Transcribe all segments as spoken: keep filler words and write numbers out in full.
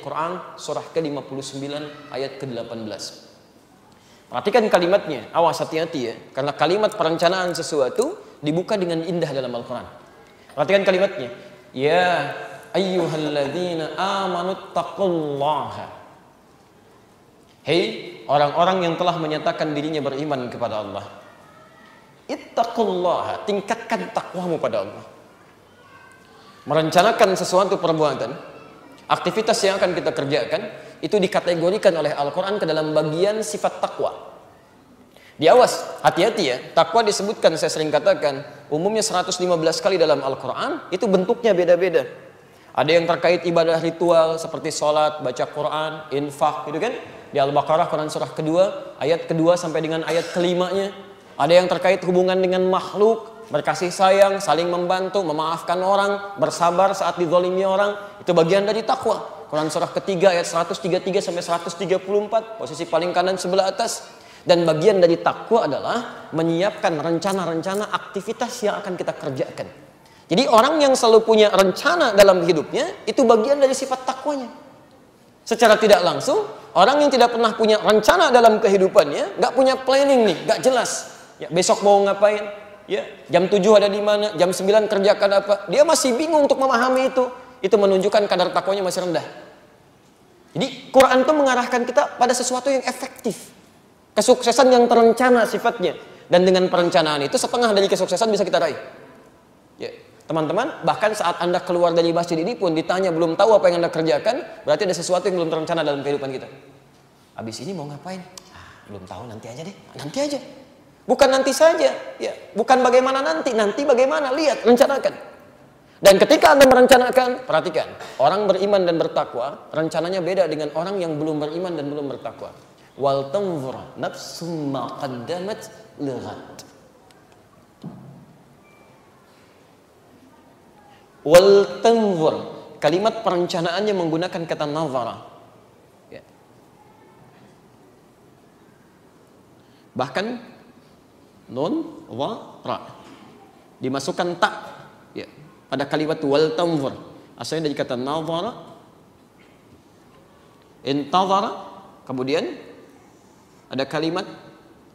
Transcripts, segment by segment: Quran surah ke lima puluh sembilan ayat ke delapan belas. Perhatikan kalimatnya, awas hati-hati ya, karena kalimat perencanaan sesuatu dibuka dengan indah dalam Al-Quran. Perhatikan kalimatnya, ya ayyuhalladzina amanuttaqullaha. Hei orang-orang yang telah menyatakan dirinya beriman kepada Allah, Ittaqullah, tingkatkan takwamu pada Allah. Merencanakan sesuatu perbuatan, aktivitas yang akan kita kerjakan, itu dikategorikan oleh Al-Quran ke dalam bagian sifat takwa. Diawas, hati-hati ya, takwa disebutkan, saya sering katakan, umumnya seratus lima belas kali dalam Al-Quran, itu bentuknya beda-beda. Ada yang terkait ibadah ritual seperti sholat, baca Quran, infak, gitu kan? Di Al-Baqarah Quran surah kedua ayat kedua sampai dengan ayat kelimanya. Ada yang terkait hubungan dengan makhluk, berkasih sayang, saling membantu, memaafkan orang, bersabar saat dizalimi orang, itu bagian dari takwa. Quran surah ketiga ayat seratus tiga puluh tiga sampai seratus tiga puluh empat, posisi paling kanan sebelah atas. Dan bagian dari takwa adalah menyiapkan rencana-rencana aktivitas yang akan kita kerjakan. Jadi orang yang selalu punya rencana dalam hidupnya, itu bagian dari sifat takwanya. Secara tidak langsung, orang yang tidak pernah punya rencana dalam kehidupannya, nggak punya planning nih, nggak jelas. Ya, besok mau ngapain? Ya, jam tujuh ada di mana? jam sembilan kerjakan apa? Dia masih bingung untuk memahami itu. Itu menunjukkan kadar takwanya masih rendah. Jadi Quran itu mengarahkan kita pada sesuatu yang efektif, kesuksesan yang terencana sifatnya. Dan dengan perencanaan itu setengah dari kesuksesan bisa kita raih. Ya. Teman-teman, bahkan saat Anda keluar dari masjid ini pun ditanya belum tahu apa yang Anda kerjakan, berarti ada sesuatu yang belum terencana dalam kehidupan kita. Habis ini mau ngapain? Ah, belum tahu, nanti aja deh. Nanti aja. Bukan nanti saja, ya, bukan bagaimana nanti, nanti bagaimana, lihat, rencanakan. Dan ketika Anda merencanakan, perhatikan, orang beriman dan bertakwa, rencananya beda dengan orang yang belum beriman dan belum bertakwa. Wal tanzur nafsum ma qaddamat lighad. Wal tanzur, kalimat perencanaannya menggunakan kata nazara. Ya. Bahkan nun wa tara dimasukkan tak ya, pada kalimat wal tanzur. Asalnya dari kata nazara, intazara, kemudian ada kalimat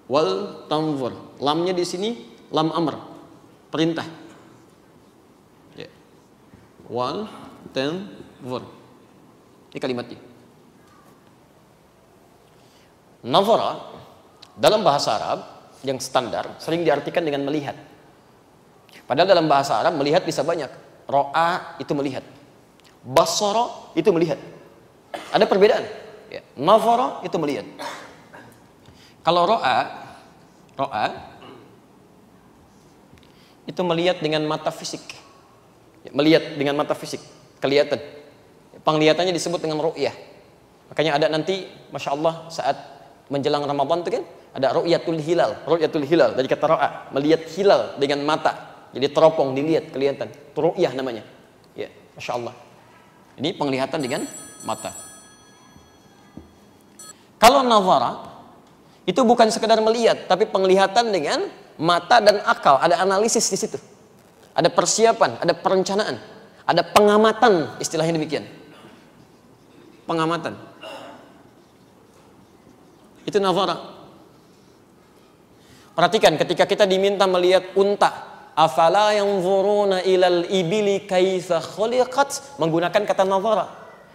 wal tanzur. Lamnya di sini lam amar, perintah. Wal tanzur, ini kalimatnya. Nazara dalam bahasa Arab yang standar sering diartikan dengan melihat. Padahal dalam bahasa Arab melihat bisa banyak. Ro'a itu melihat, basara itu melihat. Ada perbedaan. Nazara itu melihat. Kalau ro'a, ro'a itu melihat dengan mata fisik. Melihat dengan mata fisik, kelihatan. Penglihatannya disebut dengan ru'yah. Makanya ada nanti, Masya Allah, saat menjelang Ramadan itu kan, ada ru'yatul hilal. Ru'yatul hilal, dari kata ro'a, melihat hilal dengan mata. Jadi teropong, dilihat, kelihatan. Itu ru'yah namanya. Ya, Masya Allah. Ini penglihatan dengan mata. Kalau nazara, itu bukan sekedar melihat, tapi penglihatan dengan mata dan akal. Ada analisis di situ. Ada persiapan, ada perencanaan, ada pengamatan, istilahnya demikian. Pengamatan. Itu nazara. Perhatikan ketika kita diminta melihat unta. Afala yanzhuruna ilal ibili kaisa kholekat, menggunakan kata nazara.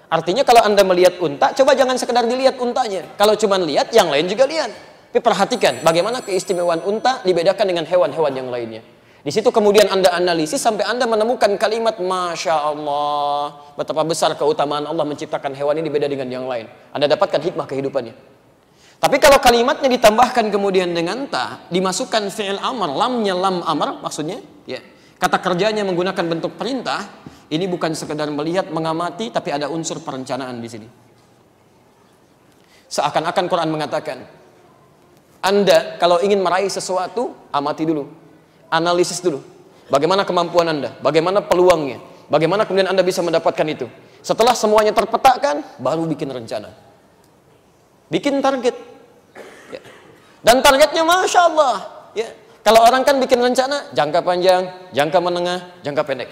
Artinya kalau Anda melihat unta, coba jangan sekedar dilihat untanya. Kalau cuma lihat, yang lain juga lihat. Tapi perhatikan bagaimana keistimewaan unta dibedakan dengan hewan-hewan yang lainnya. Di situ kemudian Anda analisis sampai Anda menemukan kalimat Masya Allah, betapa besar keutamaan Allah menciptakan hewan ini beda dengan yang lain. Anda dapatkan hikmah kehidupannya. Tapi kalau kalimatnya ditambahkan kemudian dengan ta, dimasukkan fi'il amar, lamnya lam amar, maksudnya ya, kata kerjanya menggunakan bentuk perintah, ini bukan sekedar melihat, mengamati, tapi ada unsur perencanaan di sini. Seakan-akan Quran mengatakan, Anda kalau ingin meraih sesuatu, amati dulu. Analisis dulu, bagaimana kemampuan Anda, bagaimana peluangnya, bagaimana kemudian Anda bisa mendapatkan itu. Setelah semuanya terpetakan, baru bikin rencana, bikin target. Ya. Dan targetnya Masya Allah. Ya. Kalau orang kan bikin rencana, jangka panjang, jangka menengah, jangka pendek.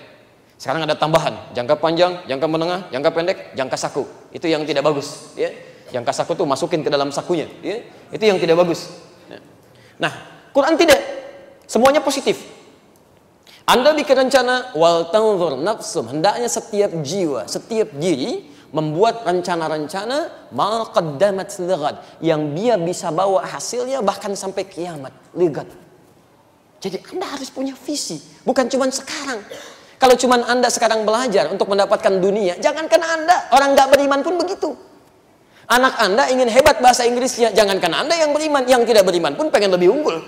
Sekarang ada tambahan, jangka panjang, jangka menengah, jangka pendek, jangka saku. Itu yang tidak bagus, ya. Jangka saku tuh masukin ke dalam sakunya, ya. Itu yang tidak bagus. Nah, Quran tidak, semuanya positif. Anda bikin rencana wal tanzur nafsum, hendaknya setiap jiwa, setiap diri membuat rencana-rencana ma qaddamat lighat, yang dia bisa bawa hasilnya bahkan sampai kiamat, lighat. Jadi Anda harus punya visi, bukan cuma sekarang. Kalau cuma Anda sekarang belajar untuk mendapatkan dunia, jangankan Anda, orang nggak beriman pun begitu. Anak Anda ingin hebat bahasa Inggrisnya, jangankan Anda yang beriman, yang tidak beriman pun pengen lebih unggul.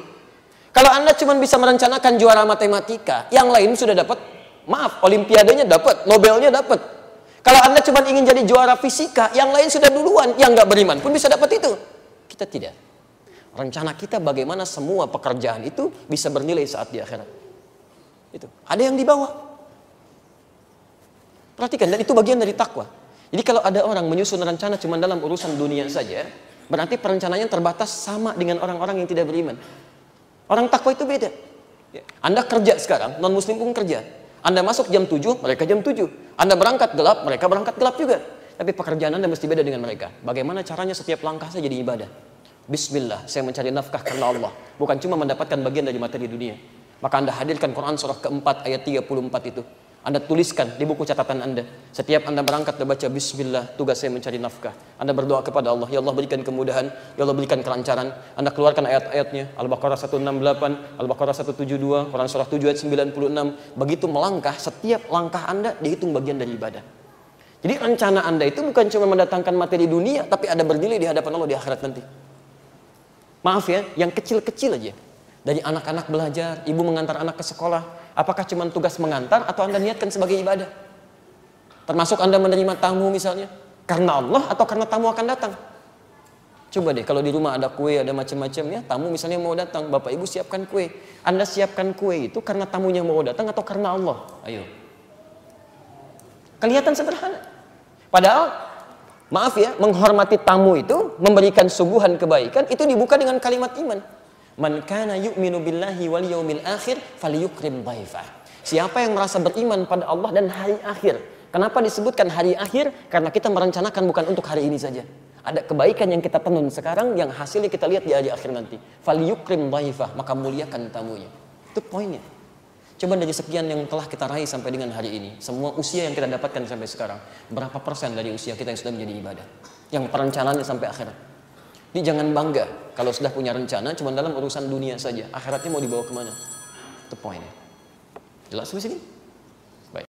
Kalau Anda cuma bisa merencanakan juara matematika, yang lain sudah dapat, maaf, olimpiadenya dapat, Nobelnya dapat. Kalau Anda cuma ingin jadi juara fisika, yang lain sudah duluan, yang nggak beriman pun bisa dapat itu. Kita tidak. Rencana kita bagaimana semua pekerjaan itu bisa bernilai saat di akhirat. Itu. Ada yang dibawa. Perhatikan, dan itu bagian dari takwa. Jadi kalau ada orang menyusun rencana cuma dalam urusan dunia saja, berarti perencanaannya terbatas sama dengan orang-orang yang tidak beriman. Orang takwa itu beda. Anda kerja sekarang, non-muslim pun kerja. Anda masuk jam tujuh, mereka jam tujuh. Anda berangkat gelap, mereka berangkat gelap juga. Tapi pekerjaan Anda mesti beda dengan mereka. Bagaimana caranya setiap langkah saya jadi ibadah. Bismillah, saya mencari nafkah karena Allah, bukan cuma mendapatkan bagian dari materi dunia. Maka Anda hadirkan Quran surah ke-empat ayat tiga puluh empat itu. Anda tuliskan di buku catatan Anda. Setiap Anda berangkat dan baca Bismillah, tugas saya mencari nafkah. Anda berdoa kepada Allah, ya Allah berikan kemudahan, ya Allah berikan kelancaran. Anda keluarkan ayat-ayatnya, Al-Baqarah seratus enam puluh delapan, Al-Baqarah seratus tujuh puluh dua, Quran surah tujuh ayat sembilan puluh enam. Begitu melangkah, setiap langkah Anda dihitung bagian dari ibadah. Jadi rencana Anda itu bukan cuma mendatangkan materi dunia, tapi ada bernilai di hadapan Allah di akhirat nanti. Maaf ya, yang kecil-kecil aja. Dari anak-anak belajar, ibu mengantar anak ke sekolah. Apakah cuma tugas mengantar atau Anda niatkan sebagai ibadah? Termasuk Anda menerima tamu misalnya. Karena Allah atau karena tamu akan datang? Coba deh, kalau di rumah ada kue, ada macam-macam ya. Tamu misalnya mau datang, Bapak Ibu siapkan kue. Anda siapkan kue itu karena tamunya mau datang atau karena Allah? Ayo. Kelihatan sederhana. Padahal, maaf ya, menghormati tamu itu, memberikan suguhan kebaikan, itu dibuka dengan kalimat iman. Man kana yu'minu billahi wal yaumil akhir falyukrim dhaifah. Siapa yang merasa beriman pada Allah dan hari akhir. Kenapa disebutkan hari akhir? Karena kita merencanakan bukan untuk hari ini saja. Ada kebaikan yang kita tenun sekarang, yang hasilnya kita lihat di hari akhir nanti. Falyukrim dhaifah, maka muliakan tamunya. Itu poinnya. Coba dari sekian yang telah kita raih sampai dengan hari ini, semua usia yang kita dapatkan sampai sekarang, berapa persen dari usia kita yang sudah menjadi ibadah? Yang perencanaannya sampai akhirat. Jadi jangan bangga kalau sudah punya rencana, cuma dalam urusan dunia saja. Akhiratnya mau dibawa kemana? Itu poinnya. Jelas sampai sini?